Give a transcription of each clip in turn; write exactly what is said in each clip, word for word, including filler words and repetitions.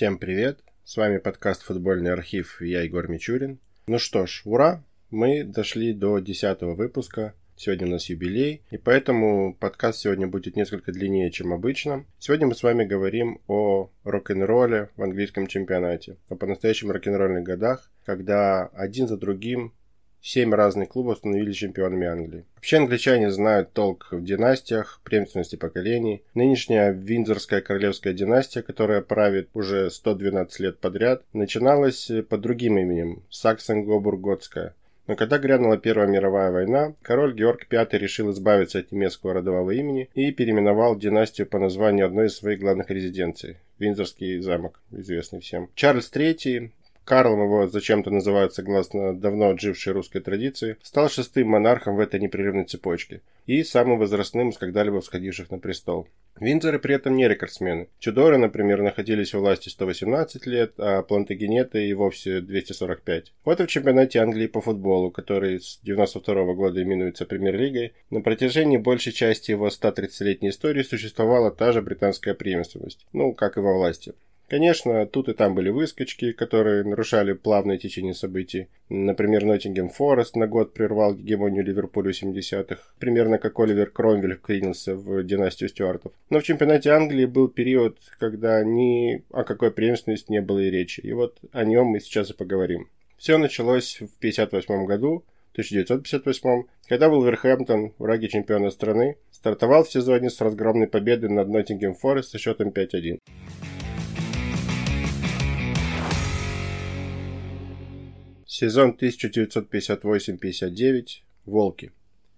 Всем привет, с вами подкаст «Футбольный архив», я Егор Мичурин. Ну что ж, ура, мы дошли до десятого выпуска, сегодня у нас юбилей, и поэтому подкаст сегодня будет несколько длиннее, чем обычно. Сегодня мы с вами говорим о рок-н-ролле в английском чемпионате, о по-настоящему рок-н-ролльных годах, когда один за другим семь разных клубов становились чемпионами Англии. Вообще англичане знают толк в династиях, преемственности поколений. Нынешняя Виндзорская королевская династия, которая правит уже сто двенадцать лет подряд, начиналась под другим именем – Саксон-Гобургоцкая. Но когда грянула Первая мировая война, король Георг V решил избавиться от немецкого родового имени и переименовал династию по названию одной из своих главных резиденций – Виндзорский замок, известный всем. Чарльз третий – Карлом его зачем-то называют согласно давно отжившей русской традиции, стал шестым монархом в этой непрерывной цепочке и самым возрастным из когда-либо всходивших на престол. Виндзоры при этом не рекордсмены. Тюдоры, например, находились у власти сто восемнадцать лет, а Плантагенеты и вовсе двести сорок пять. Вот и в чемпионате Англии по футболу, который с девяносто второго года именуется Премьер-лигой, на протяжении большей части его сто тридцатилетней истории существовала та же британская преемственность, ну, как и во власти. Конечно, тут и там были выскочки, которые нарушали плавное течение событий. Например, Ноттингем Форест на год прервал гегемонию Ливерпуля семидесятых, примерно как Оливер Кромвель вклинился в династию Стюартов. Но в чемпионате Англии был период, когда ни о какой преемственности не было и речи. И вот о нем мы сейчас и поговорим. Все началось в пятьдесят восьмом году, тысяча девятьсот пятьдесят восьмом, когда Вулверхэмптон, враги чемпиона страны, стартовал в сезоне с разгромной победы над Ноттингем Форест со счетом пять один. Сезон тысяча девятьсот пятьдесят восемь пятьдесят девять. Волки.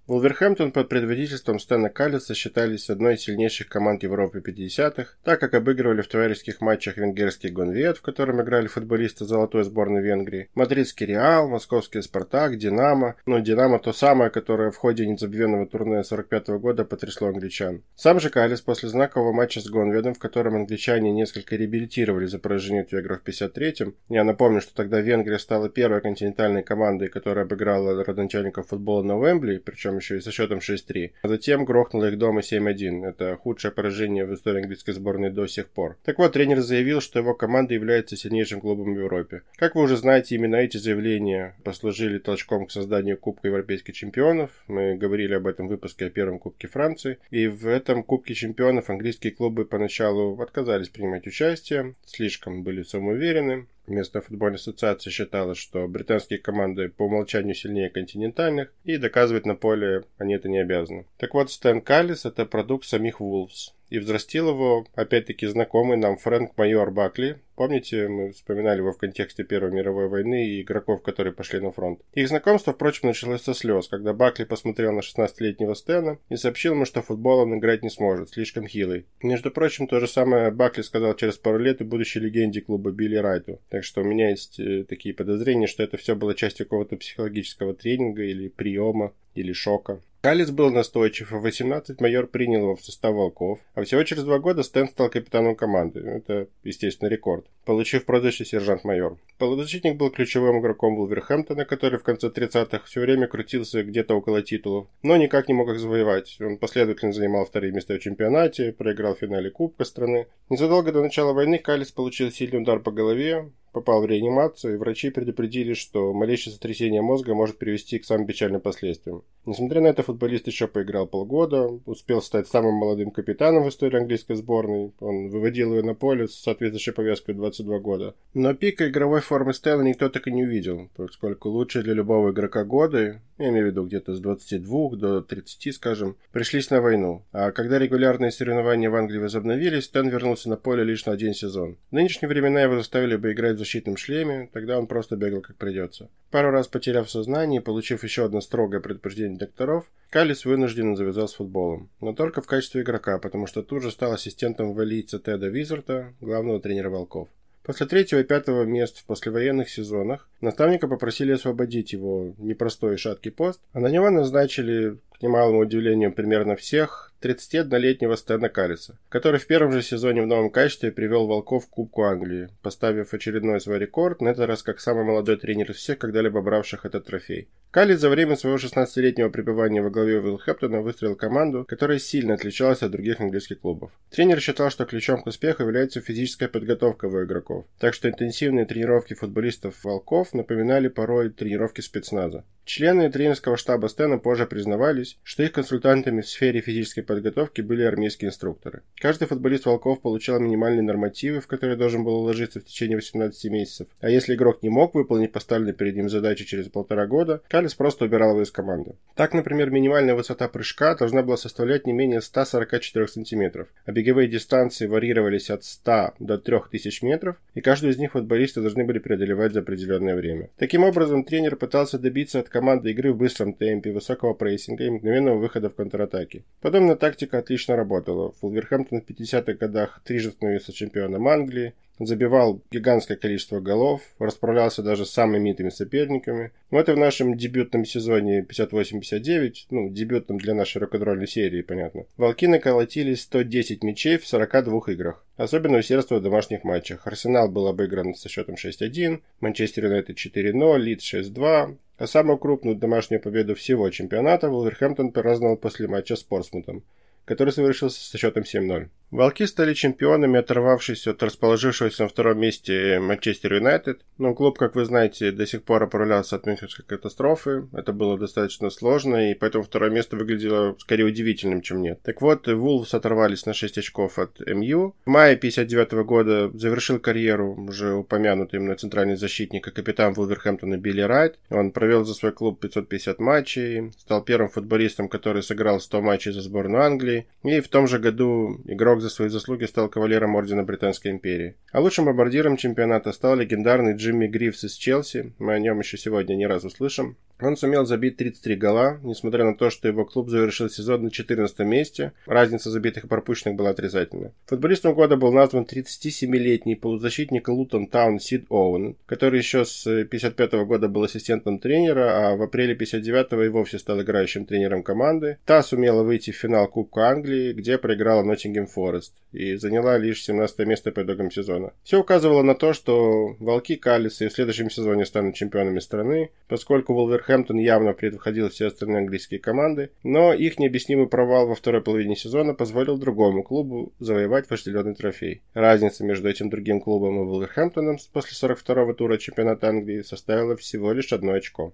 Вулверхэмптон под предводительством Стэна Каллиса считались одной из сильнейших команд Европы пятидесятых, так как обыгрывали в товарищеских матчах венгерский Гонвед, в котором играли футболисты золотой сборной Венгрии, мадридский Реал, московский Спартак, Динамо, но Динамо то самое, которое в ходе незабвенного турне сорок пятого года потрясло англичан. Сам же Каллис после знакового матча с Гонведом, в котором англичане несколько реабилитировали за поражение в играх в пятьдесят третьем, я напомню, что тогда Венгрия стала первой континентальной командой, которая обыграла родоначальников футбола на Уэмбли, причем еще и со счетом шесть три, а затем грохнуло их дома семь один. Это худшее поражение в истории английской сборной до сих пор. Так вот, тренер заявил, что его команда является сильнейшим клубом в Европе. Как вы уже знаете, именно эти заявления послужили толчком к созданию Кубка Европейских Чемпионов. Мы говорили об этом в выпуске о первом Кубке Франции. И в этом Кубке Чемпионов английские клубы поначалу отказались принимать участие, слишком были самоуверены. Местная футбольная ассоциация считала, что британские команды по умолчанию сильнее континентальных, и доказывать на поле они это не обязаны. Так вот, Стэн Каллис – это продукт самих Вулвс. И взрастил его, опять-таки, знакомый нам Фрэнк Майор Бакли. Помните, мы вспоминали его в контексте Первой мировой войны и игроков, которые пошли на фронт. Их знакомство, впрочем, началось со слез, когда Бакли посмотрел на шестнадцатилетнего Стэна и сообщил ему, что футбол он играть не сможет, слишком хилый. Между прочим, то же самое Бакли сказал через пару лет и будущей легенде клуба Билли Райту. Так что у меня есть э, такие подозрения, что это все было частью какого-то психологического тренинга или приема, или шока. Каллис был настойчив, и в восемнадцать майор принял его в состав волков, а всего через два года Стэн стал капитаном команды. Это, естественно, рекорд, получив прозвище сержант-майор. Полузащитник был ключевым игроком Вулверхэмптона, который в конце тридцатых все время крутился где-то около титулов, но никак не мог их завоевать. Он последовательно занимал вторые места в чемпионате, проиграл в финале Кубка страны. Незадолго до начала войны Каллис получил сильный удар по голове, попал в реанимацию, и врачи предупредили, что малейшее сотрясение мозга может привести к самым печальным последствиям. Несмотря на это, футболист еще поиграл полгода, успел стать самым молодым капитаном в истории английской сборной. Он выводил ее на поле с соответствующей повязкой в двадцать два года. Но пика игровой формы Стэна никто так и не увидел, поскольку лучшие для любого игрока годы, я имею в виду где-то с двадцати двух до тридцати, скажем, пришлись на войну. А когда регулярные соревнования в Англии возобновились, Стэн вернулся на поле лишь на один сезон. В нынешние времена его заставили бы играть в защитном шлеме, тогда он просто бегал как придется. Пару раз потеряв сознание и получив еще одно строгое предупреждение докторов, Каллис вынужденно завязал с футболом, но только в качестве игрока, потому что тут же стал ассистентом валийца Теда Визарта, главного тренера волков. После третьего и пятого мест в послевоенных сезонах наставника попросили освободить его непростой и шаткий пост, а на него назначили... к немалому удивлению примерно всех, тридцатиоднолетнего Стэна Каллиса, который в первом же сезоне в новом качестве привел волков к Кубку Англии, поставив очередной свой рекорд, на этот раз как самый молодой тренер из всех, когда-либо бравших этот трофей. Каллис за время своего шестнадцатилетнего пребывания во главе Вулверхэмптона выстроил команду, которая сильно отличалась от других английских клубов. Тренер считал, что ключом к успеху является физическая подготовка его игроков, так что интенсивные тренировки футболистов-волков напоминали порой тренировки спецназа. Члены тренерского штаба Стэна позже признавались, что их консультантами в сфере физической подготовки были армейские инструкторы. Каждый футболист волков получал минимальные нормативы, в которые должен был уложиться в течение восемнадцати месяцев, а если игрок не мог выполнить поставленные перед ним задачи через полтора года, просто убирал его из команды. Так, например, минимальная высота прыжка должна была составлять не менее ста сорока четырёх сантиметров, а беговые дистанции варьировались от ста до трёх тысяч метров, и каждую из них футболисты должны были преодолевать за определенное время. Таким образом, тренер пытался добиться от команды игры в быстром темпе, высокого прессинга и мгновенного выхода в контратаке. Подобная тактика отлично работала. Вулверхэмптон в пятидесятых годах трижды становился чемпионом Англии, забивал гигантское количество голов, расправлялся даже с самыми митыми соперниками. Вот и в нашем дебютном сезоне пятьдесят восемь пятьдесят девять, ну, дебютном для нашей рок-н-ролльной серии, понятно, волки наколотили сто десять мячей в сорока двух играх. Особенно усердство в домашних матчах. Арсенал был обыгран со счетом шесть один, Манчестер Юнайтед четыре ноль, Лидс шесть два. А самую крупную домашнюю победу всего чемпионата Вулверхэмптон праздновал после матча с Портсмутом, который совершился со счетом семь ноль. Волки стали чемпионами, оторвавшись от расположившегося на втором месте Манчестер Юнайтед. Но клуб, как вы знаете, до сих пор оправлялся от Мюнхенской катастрофы. Это было достаточно сложно, и поэтому второе место выглядело скорее удивительным, чем нет. Так вот, Вулвс оторвались на шесть очков от эм ю. В мае тысяча девятьсот пятьдесят девятого года завершил карьеру уже упомянутый именно центральный защитник и капитан Вулверхэмптона Билли Райт. Он провел за свой клуб пятьсот пятьдесят матчей, стал первым футболистом, который сыграл сто матчей за сборную Англии. И в том же году игрок за свои заслуги стал кавалером ордена Британской империи. А лучшим бомбардиром чемпионата стал легендарный Джимми Гривс из Челси, мы о нем еще сегодня не раз услышим. Он сумел забить тридцать три гола, несмотря на то, что его клуб завершил сезон на четырнадцатом месте, разница забитых и пропущенных была отрицательная. Футболистом года был назван тридцатисемилетний полузащитник Лутон Таун Сид Оуэн, который еще с тысяча девятьсот пятьдесят пятого года был ассистентом тренера, а в апреле тысяча девятьсот пятьдесят девятого и вовсе стал играющим тренером команды. Та сумела выйти в финал Кубка Англии, где проиграла Ноттингем Форест и заняла лишь семнадцатое место по итогам сезона. Все указывало на то, что волки Каллиса и в следующем сезоне станут чемпионами страны, поскольку Вулверхэмптон Хэмптон явно предвходил все остальные английские команды, но их необъяснимый провал во второй половине сезона позволил другому клубу завоевать вожделенный трофей. Разница между этим другим клубом и Вулверхэмптоном после сорок второго тура чемпионата Англии составила всего лишь одно очко.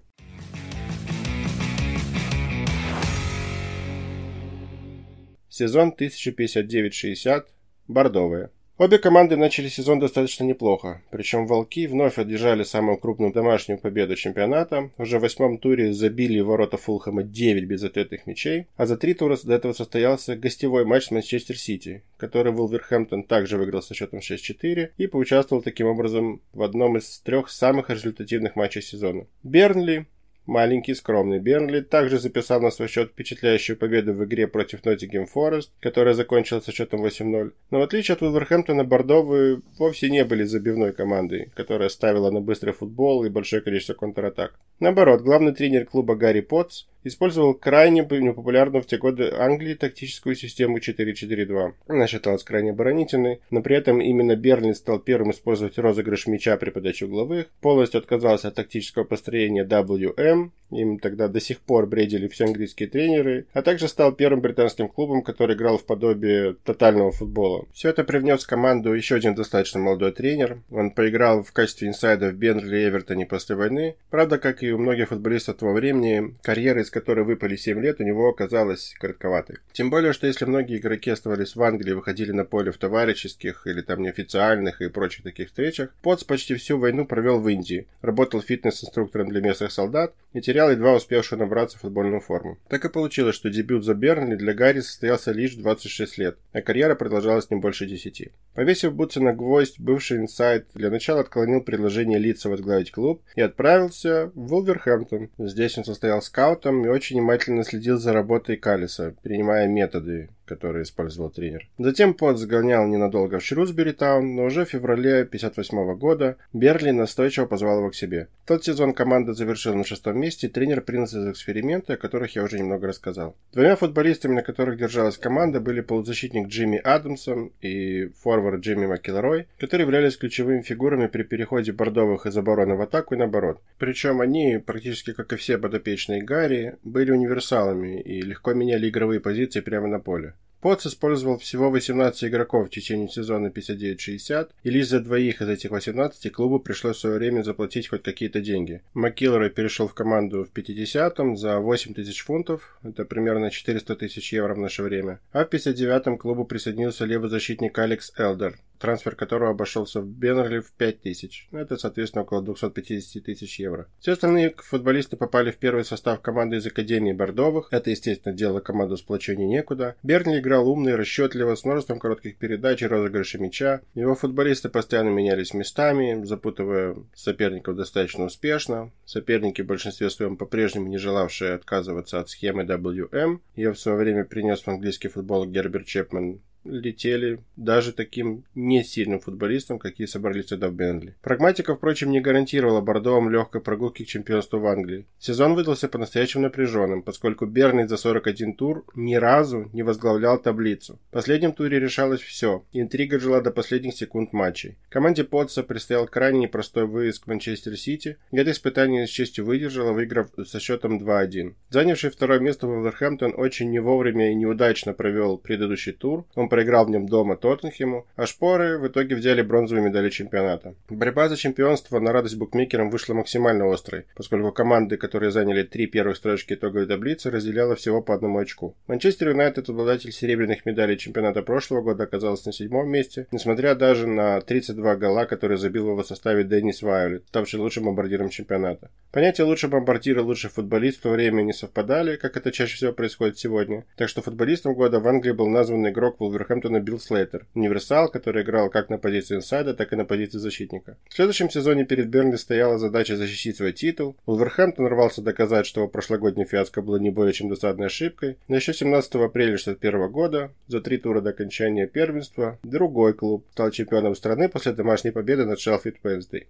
Сезон тысяча девятьсот пятьдесят девять шестьдесят. Бордовые. Обе команды начали сезон достаточно неплохо, причем «Волки» вновь одержали самую крупную домашнюю победу чемпионата, уже в восьмом туре забили в ворота Фулхэма девять безответных мячей, а за три тура до этого состоялся гостевой матч с Манчестер Сити, который Вулверхэмптон также выиграл со счетом шесть четыре и поучаствовал таким образом в одном из трех самых результативных матчей сезона. Бернли, маленький скромный Бернли, также записал на свой счет впечатляющую победу в игре против Ноттингем Форест, которая закончилась со счетом восемь ноль. Но в отличие от Вулверхэмптона, бордовые вовсе не были забивной командой, которая ставила на быстрый футбол и большое количество контратак. Наоборот, главный тренер клуба Гарри Поттс использовал крайне непопулярную в те годы Англии тактическую систему четыре четыре два. Она считалась крайне оборонительной, но при этом именно Бернли стал первым использовать розыгрыш мяча при подаче угловых, полностью отказался от тактического построения дабл ю эм, им тогда до сих пор бредили все английские тренеры, а также стал первым британским клубом, который играл в подобие тотального футбола. Все это привнес в команду еще один достаточно молодой тренер. Он поиграл в качестве инсайда в Бернли и Эвертоне после войны. Правда, как и у многих футболистов того времени, карьера, из которой выпали семь лет, у него оказалась коротковатой. Тем более, что если многие игроки оставались в Англии, выходили на поле в товарищеских или там неофициальных и прочих таких встречах, Поттс почти всю войну провел в Индии, работал фитнес-инструктором для местных солдат и терял едва успевшую набраться футбольную форму. Так и получилось, что дебют за Бернли для Гарри состоялся лишь в двадцать шесть лет, а карьера продолжалась не больше десяти. Повесив бутсы на гвоздь, бывший инсайд для начала отклонил предложение Лидса возглавить клуб и отправился в Вулверхэмптон. Здесь он состоял скаутом и очень внимательно следил за работой Каллиса, принимая методы, которые использовал тренер. Затем Потт загонял ненадолго в Шрусбери Таун, но уже в феврале тысяча девятьсот пятьдесят восьмого года Бернли настойчиво позвал его к себе. В тот сезон команда завершила на шестом месте, и тренер принес из эксперимента, о которых я уже немного рассказал. Двумя футболистами, на которых держалась команда, были полузащитник Джимми Адамсон и форвард Джимми Маккилрой, которые являлись ключевыми фигурами при переходе бордовых из обороны в атаку и наоборот. Причем они, практически как и все подопечные Гарри, были универсалами и легко меняли игровые позиции прямо на поле. Потс использовал всего восемнадцать игроков в течение сезона пятьдесят девять шестьдесят, и лишь за двоих из этих восемнадцати клубу пришлось в свое время заплатить хоть какие-то деньги. Маккилрой перешел в команду в пятидесятом за восемь тысяч фунтов, это примерно четыреста тысяч евро в наше время, а в пятьдесят девятом к клубу присоединился левозащитник Алекс Элдер, трансфер которого обошелся в Бернли в пять тысяч, это, соответственно, около двести пятьдесят тысяч евро. Все остальные футболисты попали в первый состав команды из Академии Бордовых, это, естественно, делало команду сплоченнее некуда. Бернли играл умно и расчетливо, с множеством коротких передач и розыгрыша мяча, его футболисты постоянно менялись местами, запутывая соперников достаточно успешно, соперники в большинстве своем по-прежнему не желавшие отказываться от схемы дабл ю эм, ее в свое время принес в английский футбол Герберт Чепман, летели даже таким не сильным футболистам, какие собрались сюда в Бернли. Прагматика, впрочем, не гарантировала бордовым легкой прогулки к чемпионству в Англии. Сезон выдался по-настоящему напряженным, поскольку Бернли за сорок один тур ни разу не возглавлял таблицу. В последнем туре решалось все, интрига жила до последних секунд матчей. Команде Потса предстоял крайне непростой выезд к Манчестер Сити, и это испытание с честью выдержало, выиграв со счетом два один. Занявший второе место Вулверхэмптон очень не вовремя и неудачно провел предыдущий тур, он проиграл в нем дома Тоттенхэму, а шпоры в итоге взяли бронзовые медали чемпионата. Борьба за чемпионство на радость букмекерам вышла максимально острой, поскольку команды, которые заняли три первых строчки итоговой таблицы, разделяла всего по одному очку. Манчестер Юнайтед, обладатель серебряных медалей чемпионата прошлого года, оказался на седьмом месте, несмотря даже на тридцать два гола, которые забил его в составе Деннис Вайолет, ставший лучшим бомбардиром чемпионата. Понятия «лучший бомбардир» и «лучший футболист» в то время не совпадали, как это чаще всего происходит сегодня, так что футболистом года в Англии был назван игрок Вулверхэмптона Билл Слейтер, универсал, который играл как на позиции инсайда, так и на позиции защитника. В следующем сезоне перед Бернли стояла задача защитить свой титул. Вулверхэмптон рвался доказать, что его прошлогодняя фиаско была не более чем досадной ошибкой, но еще семнадцатого апреля шестьдесят первого года, за три тура до окончания первенства, другой клуб стал чемпионом страны после домашней победы над Шеффилд Уэнсдей.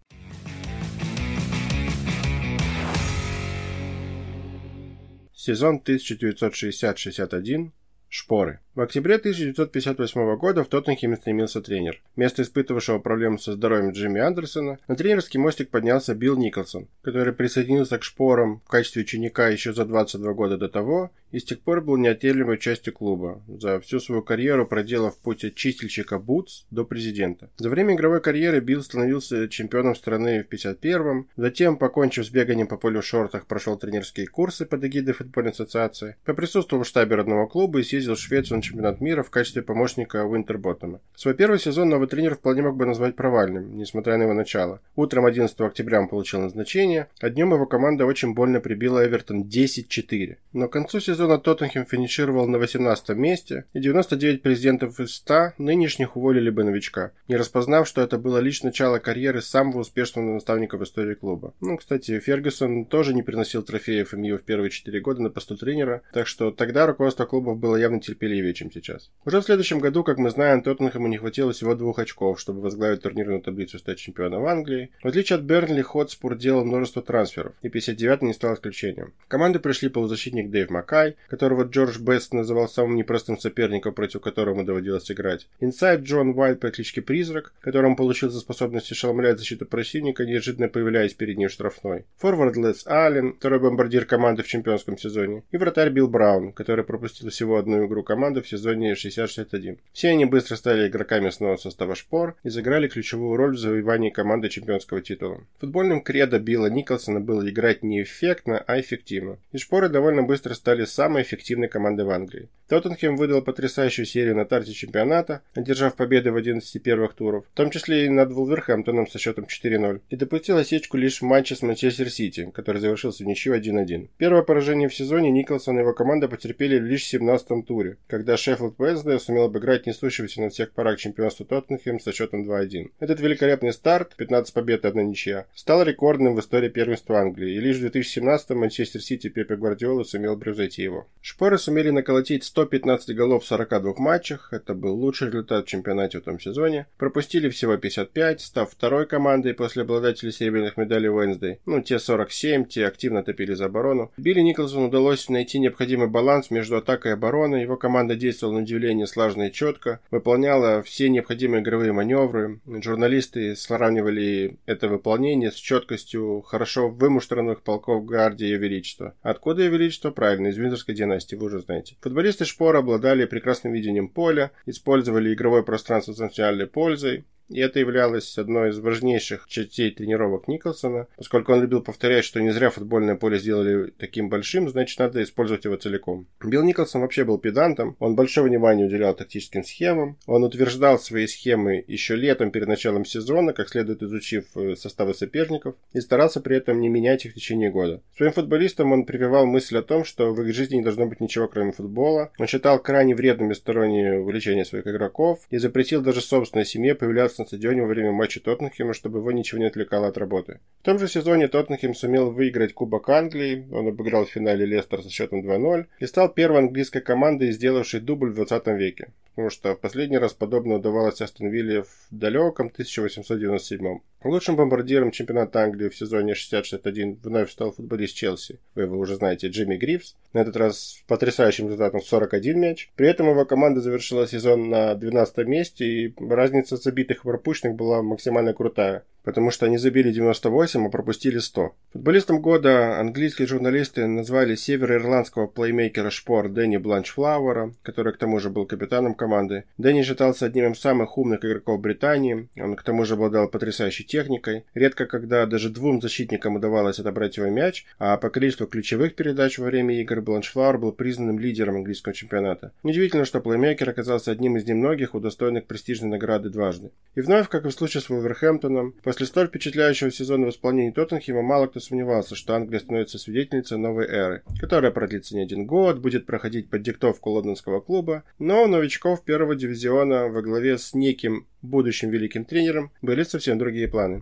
Сезон тысяча девятьсот шестьдесят шестьдесят один. Шпоры. В октябре тысяча девятьсот пятьдесят восьмого года в Тоттенхэме стремился тренер. Вместо испытывавшего проблемы со здоровьем Джимми Андерсона, на тренерский мостик поднялся Билл Николсон, который присоединился к шпорам в качестве ученика еще за двадцать два года до того и с тех пор был неотъемлемой частью клуба, за всю свою карьеру проделав путь от чистильщика бутс до президента. За время игровой карьеры Билл становился чемпионом страны в пятьдесят первом, затем, покончив с беганием по полю в шортах, прошел тренерские курсы под эгидой футбольной ассоциации, поприсутствовал в штабе родного клуба и съездил в Швецию на чемпионат мира в качестве помощника Уинтерботтома. Свой первый сезон новый тренер вполне мог бы назвать провальным, несмотря на его начало. Утром одиннадцатого октября он получил назначение, а днем его команда очень больно прибила Эвертон десять четыре. Но к концу сезона Тоттенхэм финишировал на восемнадцатом месте, и девяносто девять президентов из ста нынешних уволили бы новичка, не распознав, что это было лишь начало карьеры самого успешного наставника в истории клуба. Ну, кстати, Фергюсон тоже не приносил трофеев эм ю в первые четыре года на посту тренера, так что тогда руководство клубов было явно терпеливее, чем сейчас. Уже в следующем году, как мы знаем, Тоттенхэму не хватило всего двух очков, чтобы возглавить турнирную таблицу и стать чемпионом Англии. В отличие от Бернли, Хотспур делал множество трансферов, и пятьдесят девятый не стал исключением. В команду пришли полузащитник Дэйв Маккай, которого Джордж Бест называл самым непростым соперником, против которого ему доводилось играть. Инсайд Джон Уайт по кличке Призрак, которому получил за способность ошеломлять защиту противника, неожиданно появляясь перед ним в штрафной. Форвард Лес Аллен, второй бомбардир команды в чемпионском сезоне, и вратарь Билл Браун, который пропустил всего одну игру игру команды в сезоне шестьдесят шестьдесят один. Все они быстро стали игроками снова состава шпор и сыграли ключевую роль в завоевании команды чемпионского титула. Футбольным кредо Билла Николсона было играть не эффектно, а эффективно. И шпоры довольно быстро стали самой эффективной командой в Англии. Тоттенхэм выдал потрясающую серию на старте чемпионата, одержав победы в одиннадцати первых туров, в том числе и над Вулверхэмптоном со счетом четыре ноль, и допустил осечку лишь в матче с Манчестер Сити, который завершился в ничью один один. Первое поражение в сезоне Николсон и его команда потерпели лишь в семнадцатом туре, когда когда Шеффилд Уэнсдей сумел обыграть несущегося на всех парах чемпионства Тоттенхэм со счетом два один. Этот великолепный старт, пятнадцать побед и одна ничья, стал рекордным в истории первенства Англии, и лишь в две тысячи семнадцатом Манчестер Сити Пепе Гвардиолы сумел превзойти его. Шпоры сумели наколотить сто пятнадцать голов в сорока двух матчах, это был лучший результат в чемпионате в том сезоне, пропустили всего пятьдесят пять, став второй командой после обладателей серебряных медалей Уэнсдей, ну те сорок семь, те активно топили за оборону. Билли Николсону удалось найти необходимый баланс между атакой и обороной, его команда действовала на удивление слаженно и четко, выполняла все необходимые игровые маневры, журналисты сравнивали это выполнение с четкостью хорошо вымуштрованных полков гвардии Ее Величества. Откуда Ее Величество? Правильно, из Виндзорской династии, вы уже знаете. Футболисты Шпора обладали прекрасным видением поля, использовали игровое пространство с социальной пользой, и это являлось одной из важнейших частей тренировок Николсона. Поскольку он любил повторять, что не зря футбольное поле сделали таким большим, значит, надо использовать его целиком. Билл Николсон вообще был педантом, он большое внимание уделял тактическим схемам, он утверждал свои схемы еще летом перед началом сезона, как следует изучив составы соперников, и старался при этом не менять их в течение года. Своим футболистам он прививал мысль о том, что в их жизни не должно быть ничего, кроме футбола. Он считал крайне вредными сторонние увлечения своих игроков и запретил даже собственной семье появляться на стадионе во время матча Тоттенхэма, чтобы его ничего не отвлекало от работы. В том же сезоне Тоттенхэм сумел выиграть Кубок Англии, он обыграл в финале Лестер со счетом два ноль и стал первой английской командой, сделавшей дубль в двадцатом веке, потому что в последний раз подобное удавалось Астон Вилле в далеком тысяча восемьсот девяносто седьмом. Лучшим бомбардиром чемпионата Англии в сезоне шестьдесят шестьдесят один вновь стал футболист Челси, вы его уже знаете, Джимми Грифс, на этот раз с потрясающим результатом сорок один мяч. При этом его команда завершила сезон на двенадцатом месте, и разница забитых пропущенных была максимально крутая, потому что они забили девяносто восемь, а пропустили сто. Футболистом года английские журналисты назвали североирландского плеймейкера Шпор Дэнни Бланчфлауэра, который к тому же был капитаном команды. Дэнни считался одним из самых умных игроков Британии, он к тому же обладал потрясающей техникой. Редко когда даже двум защитникам удавалось отобрать его мяч, а по количеству ключевых передач во время игр Бланчфлауэр был признанным лидером английского чемпионата. Неудивительно, что плеймейкер оказался одним из немногих, удостоенных престижной награды дважды. И вновь, как и в случае с Вулверхэмптоном, после столь впечатляющего сезона в исполнении Тоттенхэма мало кто сомневался, что Англия становится свидетельницей новой эры, которая продлится не один год, будет проходить под диктовку лондонского клуба, но у новичков первого дивизиона во главе с неким будущим великим тренером были совсем другие планы.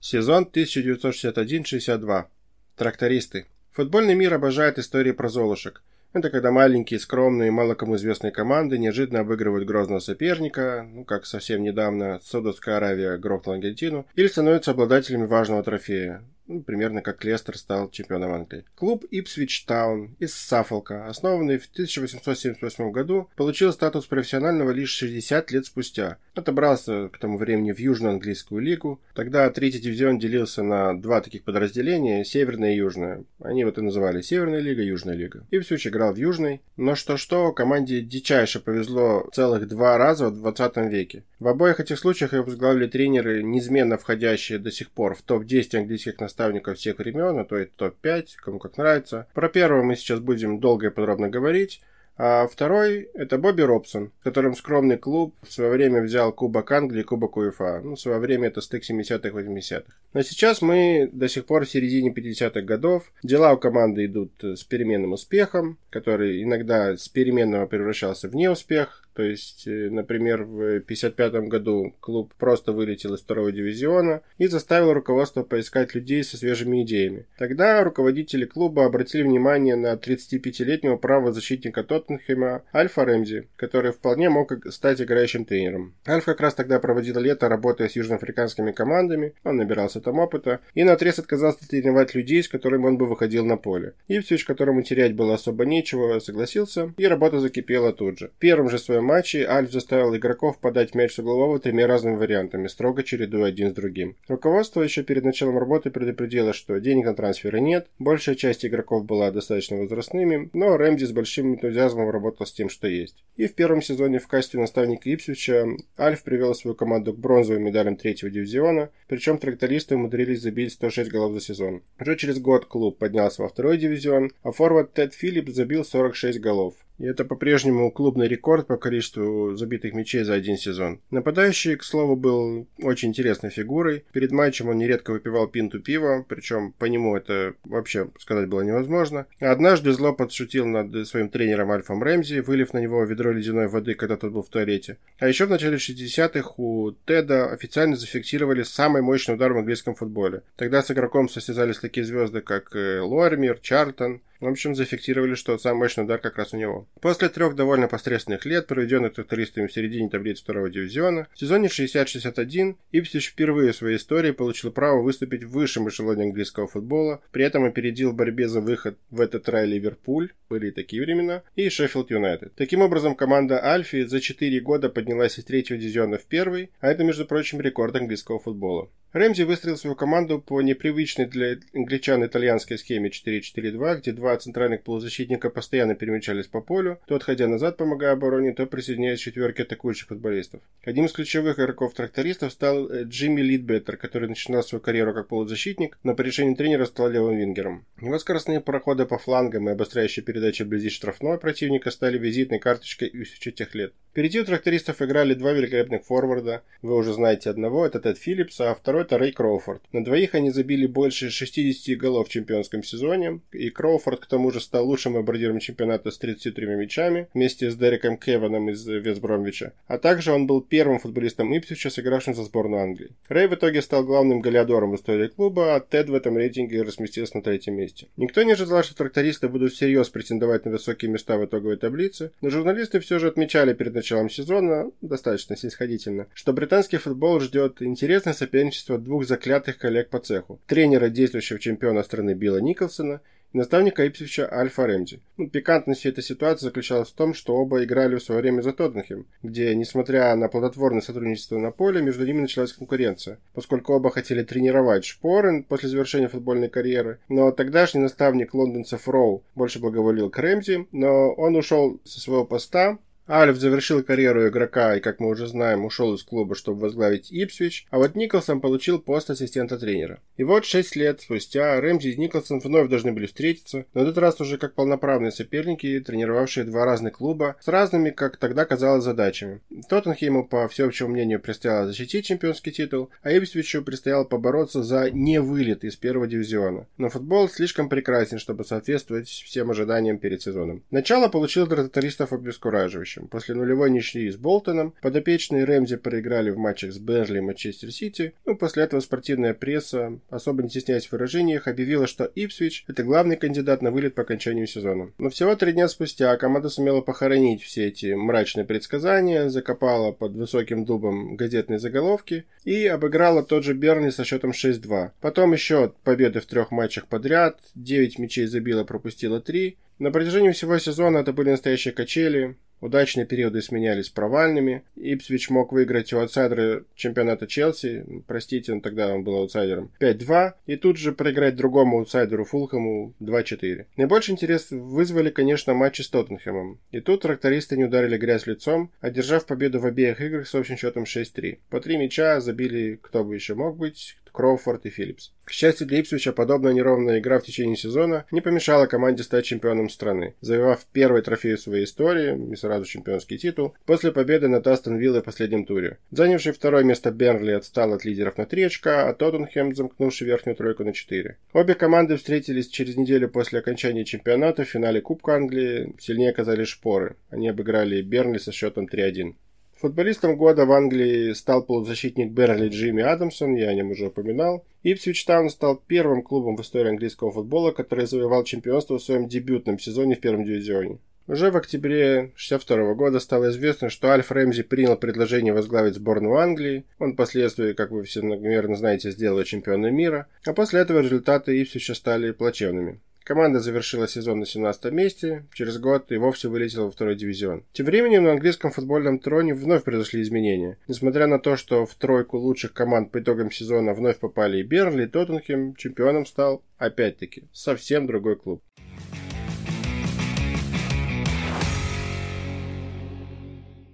Сезон тысяча девятьсот шестьдесят один шестьдесят два. Трактористы. Футбольный мир обожает истории про золушек. Это когда маленькие, скромные, мало кому известные команды неожиданно обыгрывают грозного соперника, ну, как совсем недавно Саудовская Аравия грохнула Аргентину, или становятся обладателями важного трофея. Ну, примерно как Лестер стал чемпионом Англии. Клуб Ипсвич Таун из Саффолка, основанный в тысяча восемьсот семьдесят восьмом году, получил статус профессионального лишь шестьдесят лет спустя. Отобрался к тому времени в Южную английскую лигу. Тогда третий дивизион делился на два таких подразделения, Северная и Южная. Они вот и называли Северная лига и Южная лига. Ипсвич играл в Южной, но что-что, команде дичайше повезло целых два раза в двадцатом веке. В обоих этих случаях ее возглавили тренеры, неизменно входящие до сих пор в топ десять английских наставников наставников всех времен, а то и топ пять, кому как нравится. Про первого мы сейчас будем долго и подробно говорить, а второй — это Бобби Робсон, которым скромный клуб в свое время взял Кубок Англии и Кубок УЕФА. Ну, в свое время это стык семидесятых-восьмидесятых. Но сейчас мы до сих пор в середине пятидесятых годов. Дела у команды идут с переменным успехом, который иногда с переменного превращался в неуспех. То есть, например, в пятьдесят пятом году клуб просто вылетел из второго дивизиона и заставил руководство поискать людей со свежими идеями. Тогда руководители клуба обратили внимание на тридцатипятилетнего правозащитника Тоттенхэма Альфа Рэмзи, который вполне мог стать играющим тренером. Альф как раз тогда проводил лето, работая с южноафриканскими командами, он набирался там опыта и наотрез отказался тренировать людей, с которыми он бы выходил на поле. Ипсвич, которому терять было особо нечего, согласился, и работа закипела тут же. В первом же своем матче Альф заставил игроков подать мяч с углового тремя разными вариантами, строго чередуя один с другим. Руководство еще перед началом работы предупредило, что денег на трансферы нет, большая часть игроков была достаточно возрастными, но Рэмзи с большим энтузиазмом работал с тем, что есть. И в первом сезоне в качестве наставника Ипсвича Альф привел свою команду к бронзовым медалям третьего дивизиона, причем трактористы умудрились забить сто шесть голов за сезон. Уже через год клуб поднялся во второй дивизион, а форвард Тед Филлипс забил сорок шесть голов. И это по-прежнему клубный рекорд по количеству забитых мячей за один сезон. Нападающий, к слову, был очень интересной фигурой. Перед матчем он нередко выпивал пинту пива, причем по нему это вообще сказать было невозможно. А однажды зло подшутил над своим тренером Альфом Рэмзи, вылив на него ведро ледяной воды, когда тот был в туалете. А еще в начале шестидесятых у Теда официально зафиксировали самый мощный удар в английском футболе. Тогда с игроком состязались такие звезды, как Лормер, Чарлтон. В общем, зафиксировали, что самый мощный удар как раз у него. После трех довольно посредственных лет, проведенных трактористами в середине таблицы второго дивизиона, в сезоне шестьдесят шестьдесят один Ипсвич впервые в своей истории получил право выступить в высшем эшелоне английского футбола, при этом опередил в борьбе за выход в этот рай Ливерпуль, были и такие времена, и Шеффилд Юнайтед. Таким образом, команда Альфи за четыре года поднялась из третьего дивизиона в первый, а это, между прочим, рекорд английского футбола. Рэмзи выстроил свою команду по непривычной для англичан итальянской схеме четыре четыре два, где два центральных полузащитника постоянно перемещались по полю, то отходя назад, помогая обороне, то присоединяясь к четверке атакующих футболистов. Одним из ключевых игроков-трактористов стал Джимми Лидбеттер, который начинал свою карьеру как полузащитник, но по решению тренера стал левым вингером. Его скоростные проходы по флангам и обостряющие передачи вблизи штрафного противника стали визитной карточкой Ипсвича тех лет. Впереди у трактористов играли два великолепных форварда, вы уже знаете одного, это Тед Филлипс, а второй это Рэй Кроуфорд. На двоих они забили больше шестидесяти голов в чемпионском сезоне, и Кроуфорд к тому же стал лучшим бомбардиром чемпионата с тридцатью тремя мячами вместе с Дереком Кеваном из Вест-Бромвича, а также он был первым футболистом Ипсвича, сыгравшим за сборную Англии. Рэй в итоге стал главным голеадором в истории клуба, а Тед в этом рейтинге разместился на третьем месте. Никто не ожидал, что трактористы будут всерьез претендовать на высокие места в итоговой таблице, но журналисты все же отмечали перед началом началом сезона, достаточно снисходительно, что британский футбол ждет интересное соперничество двух заклятых коллег по цеху: тренера действующего чемпиона страны Билла Николсона и наставника Ипсвича Альфа Рэмзи. Ну, пикантность всей этой ситуации заключалась в том, что оба играли в свое время за Тоттенхэм, где, несмотря на плодотворное сотрудничество на поле, между ними началась конкуренция, поскольку оба хотели тренировать шпоры после завершения футбольной карьеры, но тогдашний наставник лондонцев Роу больше благоволил к Рэмзи, но он ушел со своего поста. Альф завершил карьеру игрока и, как мы уже знаем, ушел из клуба, чтобы возглавить Ипсвич, а вот Николсон получил пост ассистента тренера. И вот шесть лет спустя Рэмзи и Николсон вновь должны были встретиться, но в этот раз уже как полноправные соперники, тренировавшие два разных клуба, с разными, как тогда казалось, задачами. Тоттенхэму, по всеобщему мнению, предстояло защитить чемпионский титул, а Ипсвичу предстояло побороться за невылет из первого дивизиона. Но футбол слишком прекрасен, чтобы соответствовать всем ожиданиям перед сезоном. Начало получилось для трактористов обескураживающим. После нулевой ничьи с Болтоном подопечные Рэмзи проиграли в матчах с Бернли и Манчестер Сити, но после этого спортивная пресса, особо не стесняясь в выражениях, объявила, что Ипсвич – это главный кандидат на вылет по окончанию сезона. Но всего три дня спустя команда сумела похоронить все эти мрачные предсказания, закопала под высоким дубом газетные заголовки и обыграла тот же Бернли со счетом шесть-два. Потом еще победы в трех матчах подряд, девять мячей забила, пропустила три. На протяжении всего сезона это были настоящие качели. Удачные периоды сменялись провальными. Ипсвич мог выиграть у аутсайдера чемпионата Челси, простите, но тогда он был аутсайдером, пять-два, и тут же проиграть другому аутсайдеру Фулхэму два-четыре. Наибольший интерес вызвали, конечно, матчи с Тоттенхэмом. И тут трактористы не ударили грязь лицом, одержав победу в обеих играх с общим счетом шесть-три. По три мяча забили, кто бы еще мог быть, Кроуфорд и Филлипс. К счастью для Ипсвича, подобная неровная игра в течение сезона не помешала команде стать чемпионом страны, завоевав первый трофей в своей истории, и сразу чемпионский титул, после победы над Астон Виллой в последнем туре. Занявший второе место Бернли отстал от лидеров на три очка, а Тоттенхэм, замкнувший верхнюю тройку, на четыре. Обе команды встретились через неделю после окончания чемпионата в финале Кубка Англии, сильнее оказались шпоры. Они обыграли Бернли со счетом три-один. Футболистом года в Англии стал полузащитник Бернли Джимми Адамсон, я о нем уже упоминал. Ипсвич Таун стал первым клубом в истории английского футбола, который завоевал чемпионство в своем дебютном сезоне в первом дивизионе. Уже в октябре шестьдесят второго года стало известно, что Альф Рэмзи принял предложение возглавить сборную Англии. Он впоследствии, как вы все, наверное, знаете, сделал чемпионом мира. А после этого результаты Ипсвича стали плачевными. Команда завершила сезон на семнадцатом месте, через год и вовсе вылетела во второй дивизион. Тем временем на английском футбольном троне вновь произошли изменения. Несмотря на то, что в тройку лучших команд по итогам сезона вновь попали и Бернли, и Тоттенхэм, чемпионом стал, опять-таки, совсем другой клуб.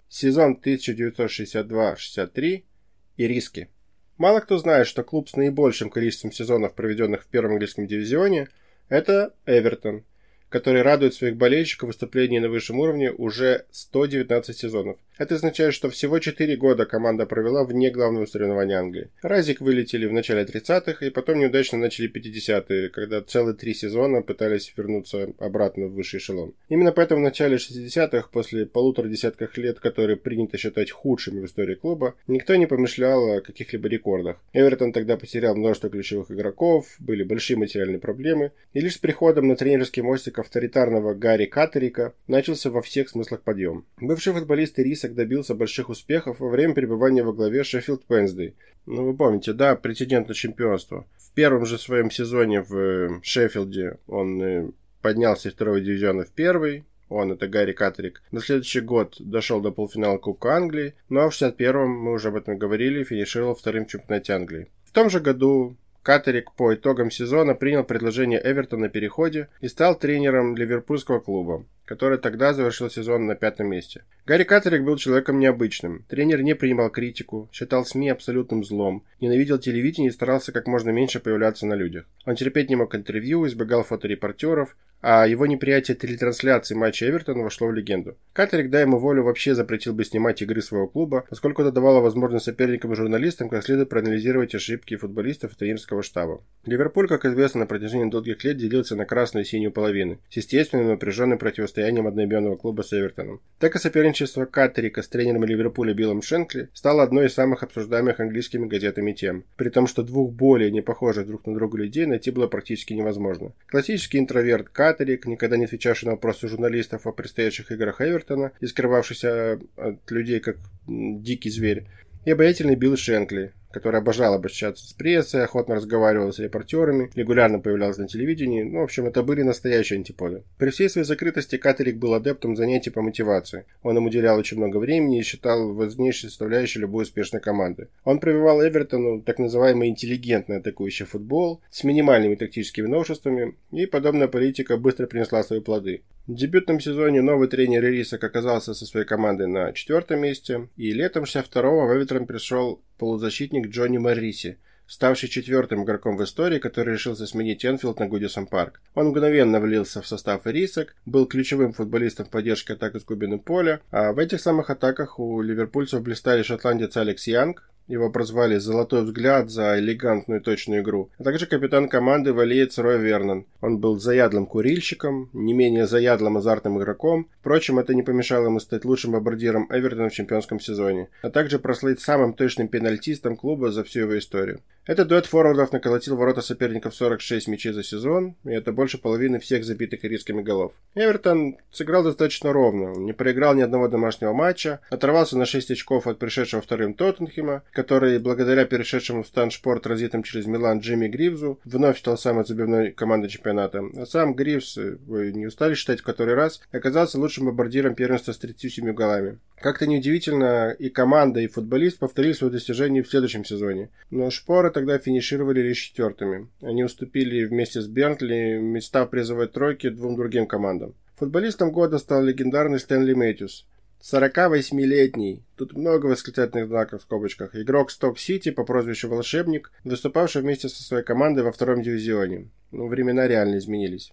Сезон тысяча девятьсот шестьдесят два шестьдесят три и риски. Мало кто знает, что клуб с наибольшим количеством сезонов, проведенных в первом английском дивизионе, это Эвертон, который радует своих болельщиков выступлений на высшем уровне уже сто девятнадцать сезонов. Это означает, что всего четыре года команда провела вне главного соревнования Англии. Разик вылетели в начале тридцатых и потом неудачно начали пятидесятые, когда целые три сезона пытались вернуться обратно в высший эшелон. Именно поэтому в начале шестидесятых, после полутора десятков лет, которые принято считать худшими в истории клуба, никто не помышлял о каких-либо рекордах. Эвертон тогда потерял множество ключевых игроков, были большие материальные проблемы, и лишь с приходом на тренерский мостик авторитарного Гарри Кэттерика начался во всех смыслах подъем. Бывший футболист Ирисок добился больших успехов во время пребывания во главе Шеффилд Уэнсдей. Ну вы помните, да, претендент на чемпионство. В первом же своем сезоне в Шеффилде он поднялся из второго дивизиона в первый. Он, это Гарри Кэттерик. На следующий год дошел до полуфинала Кубка Англии, но ну а в шестьдесят первом, мы уже об этом говорили, финишировал вторым в чемпионате Англии. В том же году Кэттерик по итогам сезона принял предложение Эвертона о переходе и стал тренером ливерпульского клуба, который тогда завершил сезон на пятом месте. Гарри Кэттерик был человеком необычным. Тренер не принимал критику, считал СМИ абсолютным злом, ненавидел телевидение и старался как можно меньше появляться на людях. Он терпеть не мог интервью, избегал фоторепортеров, а его неприятие телетрансляции матча Эвертона вошло в легенду. Кэттерик, дай ему волю, вообще запретил бы снимать игры своего клуба, поскольку это давало возможность соперникам и журналистам как следует проанализировать ошибки футболистов и тренерского штаба. Ливерпуль, как известно, на протяжении долгих лет делился на красную и синюю половины, с естественным напряженным противостоянием одноименного клуба с Эвертоном. Так и соперничество Кэттерика с тренером Ливерпуля Биллом Шенкли стало одной из самых обсуждаемых английскими газетами тем, при том, что двух более непохожих друг на друга людей найти было практически невозможно. Классический интроверт Кэттерик, никогда не отвечавший на вопросы журналистов о предстоящих играх Эвертона и скрывавшийся от людей как дикий зверь, и обаятельный Билл Шенкли, который обожал обращаться с прессой, охотно разговаривал с репортерами, регулярно появлялся на телевидении. Ну, в общем, это были настоящие антиподы. При всей своей закрытости Кэттерик был адептом занятий по мотивации. Он им уделял очень много времени и считал важнейшей составляющей любой успешной команды. Он прививал Эвертону так называемый интеллигентный атакующий футбол с минимальными тактическими новшествами, и подобная политика быстро принесла свои плоды. В дебютном сезоне новый тренер Ирисок оказался со своей командой на четвертом месте, и летом шестьдесят второго в Эвертон пришел полузащитник Джонни Морриси, ставший четвертым игроком в истории, который решился сменить Энфилд на Гудисон Парк. Он мгновенно влился в состав Ирисок, был ключевым футболистом в поддержке атак из глубины поля, а в этих самых атаках у ливерпульцев блистали шотландец Алекс Янг, его прозвали «Золотой взгляд» за элегантную и точную игру, а также капитан команды валиец Рой Вернон. Он был заядлым курильщиком, не менее заядлым азартным игроком. Впрочем, это не помешало ему стать лучшим бомбардиром Эвертона в чемпионском сезоне, а также прослыть самым точным пенальтистом клуба за всю его историю. Этот дуэт форвардов наколотил ворота соперников сорок шесть мячей за сезон, и это больше половины всех забитых ирисками голов. Эвертон сыграл достаточно ровно, не проиграл ни одного домашнего матча, оторвался на шесть очков от пришедшего вторым Тоттенхэма, который, благодаря перешедшему в Станшпорт транзитом через Милан Джимми Гривзу, вновь стал самой забивной командой чемпионата. А сам Гривз, вы не устали считать в который раз, оказался лучшим бомбардиром первенства с тридцатью семью голами. Как-то неудивительно, и команда, и футболист повторили свои достижения в следующем сезоне. Но шпоры тогда финишировали лишь четвертыми. Они уступили вместе с Бернли места в призовой тройке двум другим командам. Футболистом года стал легендарный Стэнли Мэтьюс. сорокавосьмилетний, тут много восклицательных знаков в скобочках, игрок Сток-Сити по прозвищу Волшебник, выступавший вместе со своей командой во втором дивизионе. Но времена реально изменились.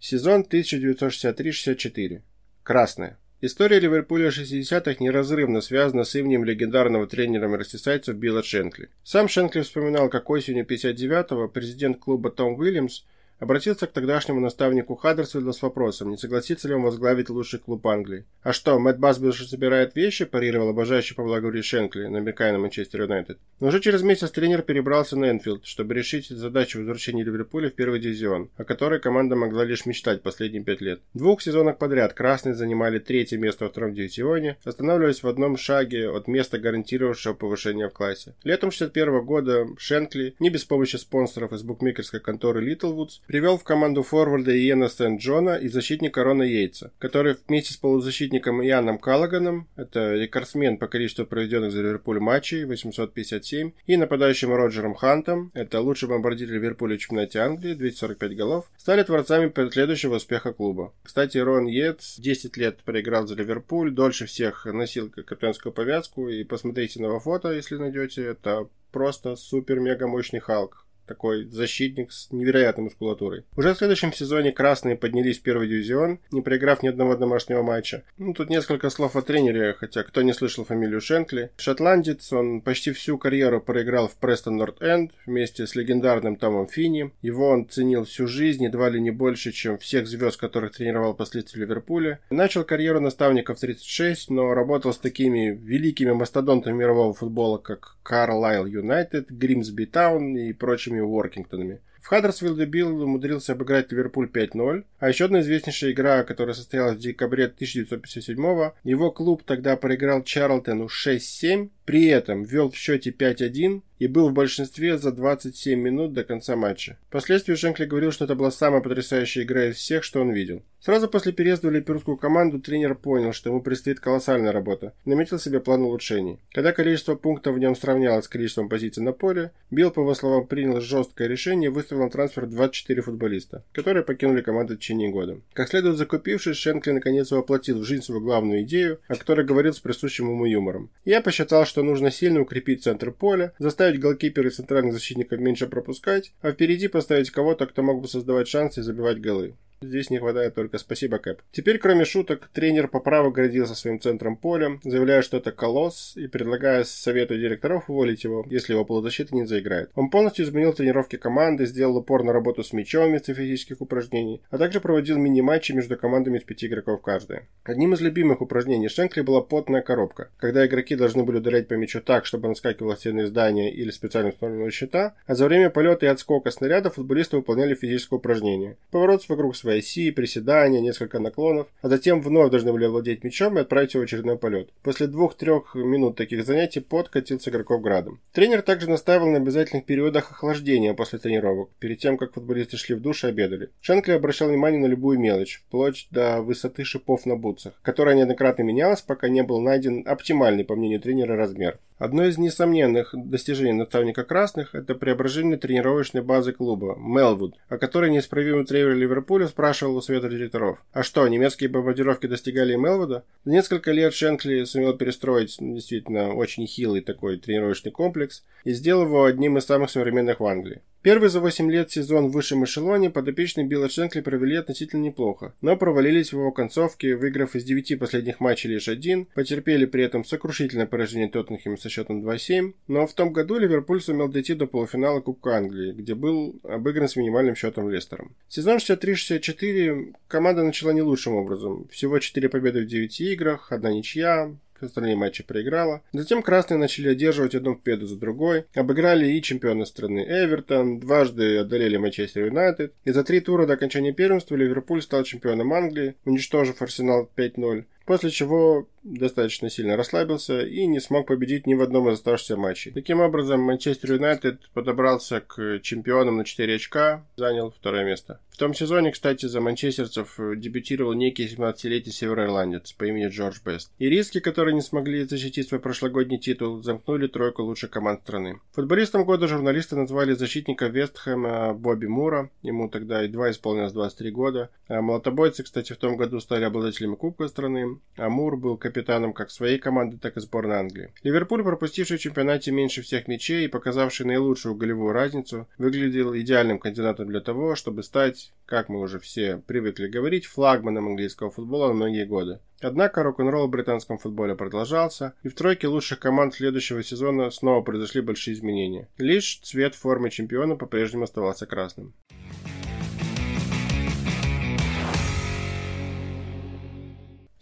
Сезон тысяча девятьсот шестьдесят три шестьдесят четыре. Красная. История Ливерпуля шестидесятых неразрывно связана с именем легендарного тренера мерсисайдцев Билла Шенкли. Сам Шенкли вспоминал, как осенью пятьдесят девятого президент клуба Том Уильямс обратился к тогдашнему наставнику Хаддерсфилда с вопросом, не согласится ли он возглавить лучший клуб Англии. «А что, Мэтт Басбилш собирает вещи?» – парировал обожающий поблагодарить Шенкли, намекая на Манчестер Юнайтед. Но уже через месяц тренер перебрался на Энфилд, чтобы решить задачу возвращения Ливерпуля в первый дивизион, о которой команда могла лишь мечтать последние пять лет. Двух сезонов подряд красные занимали третье место во втором дивизионе, останавливаясь в одном шаге от места, гарантировавшего повышение в классе. Летом шестьдесят первого года Шенкли, не без помощи спонсоров из букмекерской конторы Литлвудс, привел в команду форварда Иена Сент-Джона и защитника Рона Йейтса, который вместе с полузащитником Ианом Каллаганом, это рекордсмен по количеству проведенных за Ливерпуль матчей, восемьсот пятьдесят семь, и нападающим Роджером Хантом, это лучший бомбардир Ливерпуля в чемпионате Англии, двести сорок пять голов, стали творцами последующего успеха клуба. Кстати, Рон Йейтс десять лет проиграл за Ливерпуль, дольше всех носил капитанскую повязку, и посмотрите на его фото, если найдете, это просто супер-мега мощный Халк. такой защитник с невероятной мускулатурой. Уже в следующем сезоне красные поднялись в первый дивизион, не проиграв ни одного домашнего матча. Ну, тут несколько слов о тренере, хотя кто не слышал фамилию Шенкли. Шотландец, он почти всю карьеру проиграл в Престон Норт-Энд вместе с легендарным Томом Финни. Его он ценил всю жизнь, едва ли не больше, чем всех звезд, которых тренировал впоследствии в Ливерпуле. Начал карьеру наставника в тридцать шесть, но работал с такими великими мастодонтами мирового футбола, как Карлайл Юнайтед, Гримсби Таун и прочими Уоркингтонами. В Хаддерсфилде Билл умудрился обыграть Ливерпуль пять ноль, а еще одна известнейшая игра, которая состоялась в декабре тысяча девятьсот пятьдесят седьмого, его клуб тогда проиграл Чарлтону шесть семь, при этом вел в счете пять один и был в большинстве за двадцать семь минут до конца матча. Впоследствии Шенкли говорил, что это была самая потрясающая игра из всех, что он видел. Сразу после переезда в ливерпульскую команду тренер понял, что ему предстоит колоссальная работа, наметил себе план улучшений. Когда количество пунктов в нем сравнялось с количеством позиций на поле, Билл, по его словам, принял жесткое решение и выставил на трансфер двадцать четыре футболиста, которые покинули команду в течение года. Как следует закупившись, Шенкли наконец воплотил в жизнь свою главную идею, о которой говорил с присущим ему юмором. «Я посчитал, что нужно сильно укрепить центр поля, заставить голкипера и центральных защитников меньше пропускать, а впереди поставить кого-то, кто мог бы создавать шансы и забивать голы». Здесь не хватает только «спасибо, Кэп». Теперь, кроме шуток, тренер по праву гордился своим центром поля, заявляя, что это колосс, и предлагая совету директоров уволить его, если его полузащита не заиграет. Он полностью изменил тренировки команды, сделал упор на работу с мячом вместо физических упражнений, а также проводил мини-матчи между командами из пяти игроков каждая. Одним из любимых упражнений Шенкли была потная коробка, когда игроки должны были ударять по мячу так, чтобы он скакивал в стены здания или специально установленного щита, а за время полета и отскока снаряда футболисты выполняли физическое упражнение. Поворот вокруг своей оси, приседания, несколько наклонов, а затем вновь должны были овладеть мячом и отправить его в очередной полет. После двух-трех минут таких занятий пот катил с игроков градом. Тренер также настаивал на обязательных периодах охлаждения после тренировок, перед тем, как футболисты шли в душ и обедали. Шенкли обращал внимание на любую мелочь, вплоть до высоты шипов на бутсах, которая неоднократно менялась, пока не был найден оптимальный, по мнению тренера, размер. Одно из несомненных достижений наставника красных – это преображение тренировочной базы клуба «Мелвуд», о которой неисправимый тренер Ливерпуля спрашивал у совета директоров. А что, немецкие бомбардировки достигали и Мелвуда? За несколько лет Шенкли сумел перестроить действительно очень хилый такой тренировочный комплекс и сделал его одним из самых современных в Англии. Первый за восемь лет сезон в высшем эшелоне подопечные Билла Шенкли провели относительно неплохо, но провалились в его концовке, выиграв из девяти последних матчей лишь один, потерпели при этом сокрушительное поражение Тоттенхэма со счетом два семь, но в том году Ливерпуль сумел дойти до полуфинала Кубка Англии, где был обыгран с минимальным счетом Лестером. Сезон шестьдесят три шестьдесят четыре команда начала не лучшим образом, всего четыре победы в девяти играх, одна ничья, остальные матчи проиграла. Затем красные начали одерживать одну победу за другой, обыграли и чемпиона страны Эвертон, дважды одолели Манчестер Юнайтед, и за три тура до окончания первенства Ливерпуль стал чемпионом Англии, уничтожив Арсенал пять ноль, после чего достаточно сильно расслабился и не смог победить ни в одном из оставшихся матчей. Таким образом, Манчестер Юнайтед подобрался к чемпионам на четыре очка, занял второе место. В том сезоне, кстати, за манчестерцев дебютировал некий семнадцатилетний североирландец по имени Джордж Бест. И риски, которые не смогли защитить свой прошлогодний титул, замкнули тройку лучших команд страны. Футболистом года журналисты назвали защитника Вестхэма Бобби Мура, ему тогда едва исполнилось двадцать три года. А молотобойцы, кстати, в том году стали обладателями Кубка страны, а Мур был капитаном капитаном как своей команды, так и сборной Англии. Ливерпуль, пропустивший в чемпионате меньше всех мячей и показавший наилучшую голевую разницу, выглядел идеальным кандидатом для того, чтобы стать, как мы уже все привыкли говорить, флагманом английского футбола на многие годы. Однако рок-н-ролл в британском футболе продолжался, и в тройке лучших команд следующего сезона снова произошли большие изменения. Лишь цвет формы чемпиона по-прежнему оставался красным.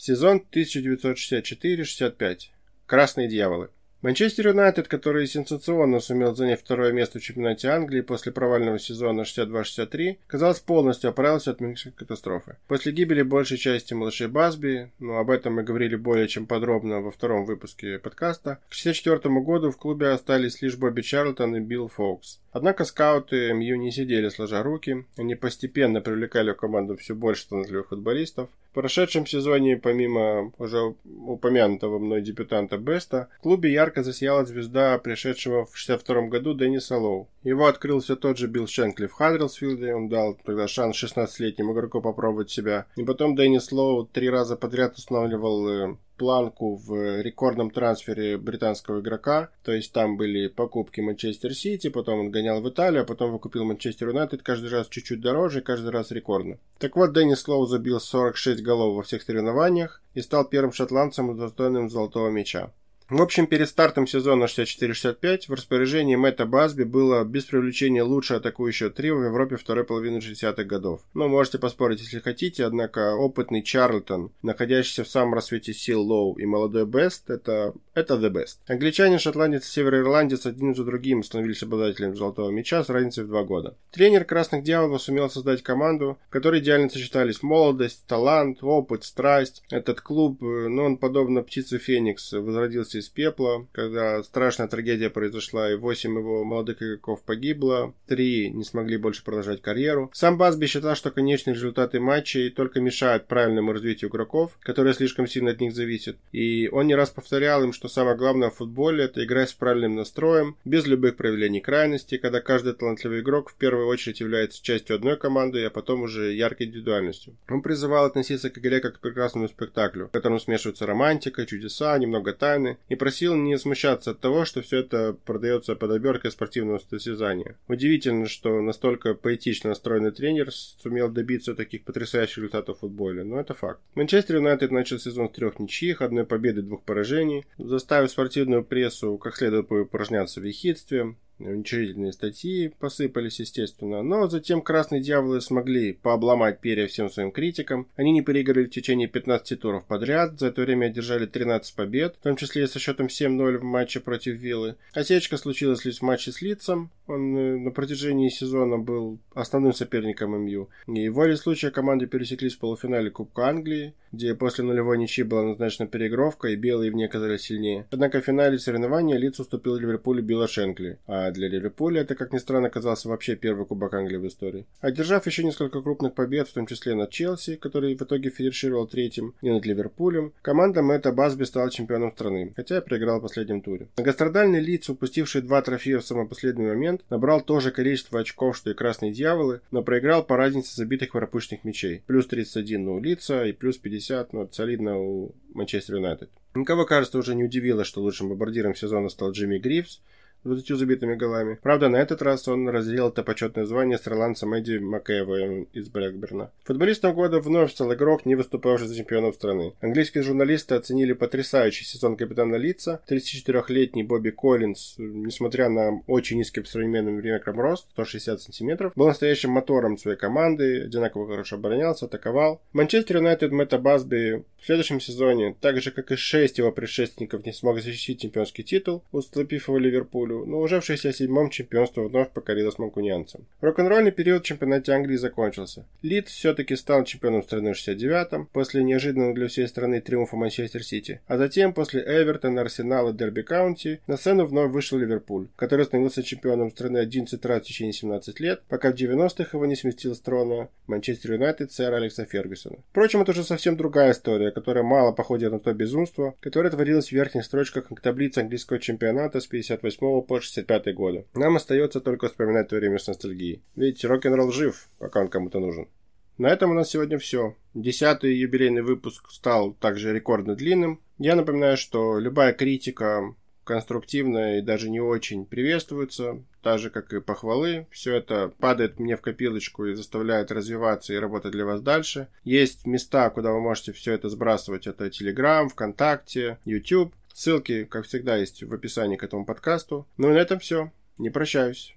Сезон тысяча девятьсот шестьдесят четыре шестьдесят пять. Красные дьяволы. Манчестер Юнайтед, который сенсационно сумел занять второе место в чемпионате Англии после провального сезона шестьдесят два шестьдесят три, казалось, полностью оправился от Мюнхенской катастрофы. После гибели большей части малышей Басби, но об этом мы говорили более чем подробно во втором выпуске подкаста, к шестьдесят четвёртому году в клубе остались лишь Бобби Чарлтон и Билл Фоукс. Однако скауты МЮ не сидели сложа руки, они постепенно привлекали в команду все больше талантливых футболистов. В прошедшем сезоне, помимо уже упомянутого мной дебютанта Беста, в клубе ярко ярко засияла звезда пришедшего в шестьдесят втором году Денниса Лоу. Его открыл все тот же Билл Шенкли в Хаддерсфилде, он дал тогда шанс шестнадцатилетнему игроку попробовать себя. И потом Деннис Лоу три раза подряд устанавливал планку в рекордном трансфере британского игрока. То есть там были покупки Манчестер Сити, потом он гонял в Италию, а потом выкупил Манчестер Юнайтед, каждый раз чуть-чуть дороже, каждый раз рекордно. Так вот, Деннис Лоу забил сорок шесть голов во всех соревнованиях и стал первым шотландцем, удостоенным золотого мяча. В общем, перед стартом сезона шестьдесят четыре шестьдесят пять в распоряжении Мэтта Басби было без привлечения лучшее атакующее трио в Европе второй половины шестидесятых годов. Но можете поспорить, если хотите, однако опытный Чарлтон, находящийся в самом рассвете сил Лоу, и молодой Бест — это, это the best. Англичане, шотландец и североирландец один за другим становились обладателями золотого мяча с разницей в два года. Тренер «Красных дьяволов» сумел создать команду, в которой идеально сочетались молодость, талант, опыт, страсть. Этот клуб, но он, подобно птице Феникс, возродился из пепла, когда страшная трагедия произошла и восемь его молодых игроков погибло, три не смогли больше продолжать карьеру. Сам Басби считал, что конечные результаты матчей только мешают правильному развитию игроков, которые слишком сильно от них зависят, и он не раз повторял им, что самое главное в футболе — это играть с правильным настроем, без любых проявлений крайности, когда каждый талантливый игрок в первую очередь является частью одной команды, а потом уже яркой индивидуальностью. Он призывал относиться к игре как к прекрасному спектаклю, в котором смешиваются романтика, чудеса, немного тайны, и просил не смущаться от того, что все это продается под оберткой спортивного состязания. Удивительно, что настолько поэтично настроенный тренер сумел добиться таких потрясающих результатов в футболе, но это факт. Манчестер Юнайтед начал сезон с трех ничьих, одной победы и двух поражений, заставив спортивную прессу как следует поупражняться в ехидстве. Уничижительные статьи посыпались, естественно, но затем красные дьяволы смогли пообломать перья всем своим критикам. Они не переиграли в течение пятнадцати туров подряд, за это время одержали тринадцать побед, в том числе и со счетом семь ноль в матче против Виллы. Осечка случилась лишь в матче с Лидсом, он на протяжении сезона был основным соперником эм ю, и в воле случая команды пересеклись в полуфинале Кубка Англии, где после нулевой ничьи была назначена переигровка, и белые в ней оказались сильнее. Однако в финале соревнования Лидс уступил Ливерпулю Билла Шенкли, а для Ливерпуля это, как ни странно, оказался вообще первый Кубок Англии в истории. Одержав еще несколько крупных побед, в том числе над Челси, который в итоге финишировал третьим, и над Ливерпулем, команда Мэтта Басби стала чемпионом страны, хотя и проиграл в последнем туре. Многострадальный Лидс, упустивший два трофея в самый последний момент, набрал то же количество очков, что и Красные Дьяволы, но проиграл по разнице забитых пропущенных мячей. Плюс тридцать один у Лидса и плюс пятьдесят, но солидно у Манчестер Юнайтед. Никого, кажется, уже не удивило, что лучшим бомбардиром сезона стал Джимми Грифс, двадцатью забитыми голами. Правда, на этот раз он разделил это почетное звание с ирландцем Эдди Макэвоем из Блэкберна. Футболистом года вновь стал игрок, не выступавший за чемпионов страны. Английские журналисты оценили потрясающий сезон капитана Лидса. тридцатичетырёхлетний Бобби Коллинз, несмотря на очень низкий по современным временам рост, сто шестьдесят сантиметров, был настоящим мотором своей команды, одинаково хорошо оборонялся, атаковал. Манчестер Юнайтед Мэтта Басби в следующем сезоне, так же как и шесть его предшественников, не смог защитить чемпионский титул, уступив его Ливерпулю, но уже в шестьдесят седьмом чемпионство вновь покорилось манкунианцам. Рок-н-ролльный период в чемпионате Англии закончился. Лидс все-таки стал чемпионом страны в шестьдесят девятом, после неожиданного для всей страны триумфа Манчестер Сити. А затем, после Эвертона, Арсенала, Дерби Каунти, на сцену вновь вышел Ливерпуль, который становился чемпионом страны одиннадцать раз в течение семнадцати лет, пока в девяностых его не сместил с трона Манчестер Юнайтед сэра Алекса Фергюсона. Впрочем, это уже совсем другая история, которая мало походит на то безумство, которое творилось в верхних строчках таблицы английского чемпионата с пятьдесят восьмого по шестьдесят пятый годы. Нам остается только вспоминать то время с ностальгией. Ведь рок-н-ролл жив, пока он кому-то нужен. На этом у нас сегодня все. Десятый юбилейный выпуск стал также рекордно длинным. Я напоминаю, что любая критика, конструктивная и даже не очень, приветствуется, так же, как и похвалы. Все это падает мне в копилочку и заставляет развиваться и работать для вас дальше. Есть места, куда вы можете все это сбрасывать. Это Telegram, ВКонтакте, YouTube. Ссылки, как всегда, есть в описании к этому подкасту. Ну и на этом все. Не прощаюсь.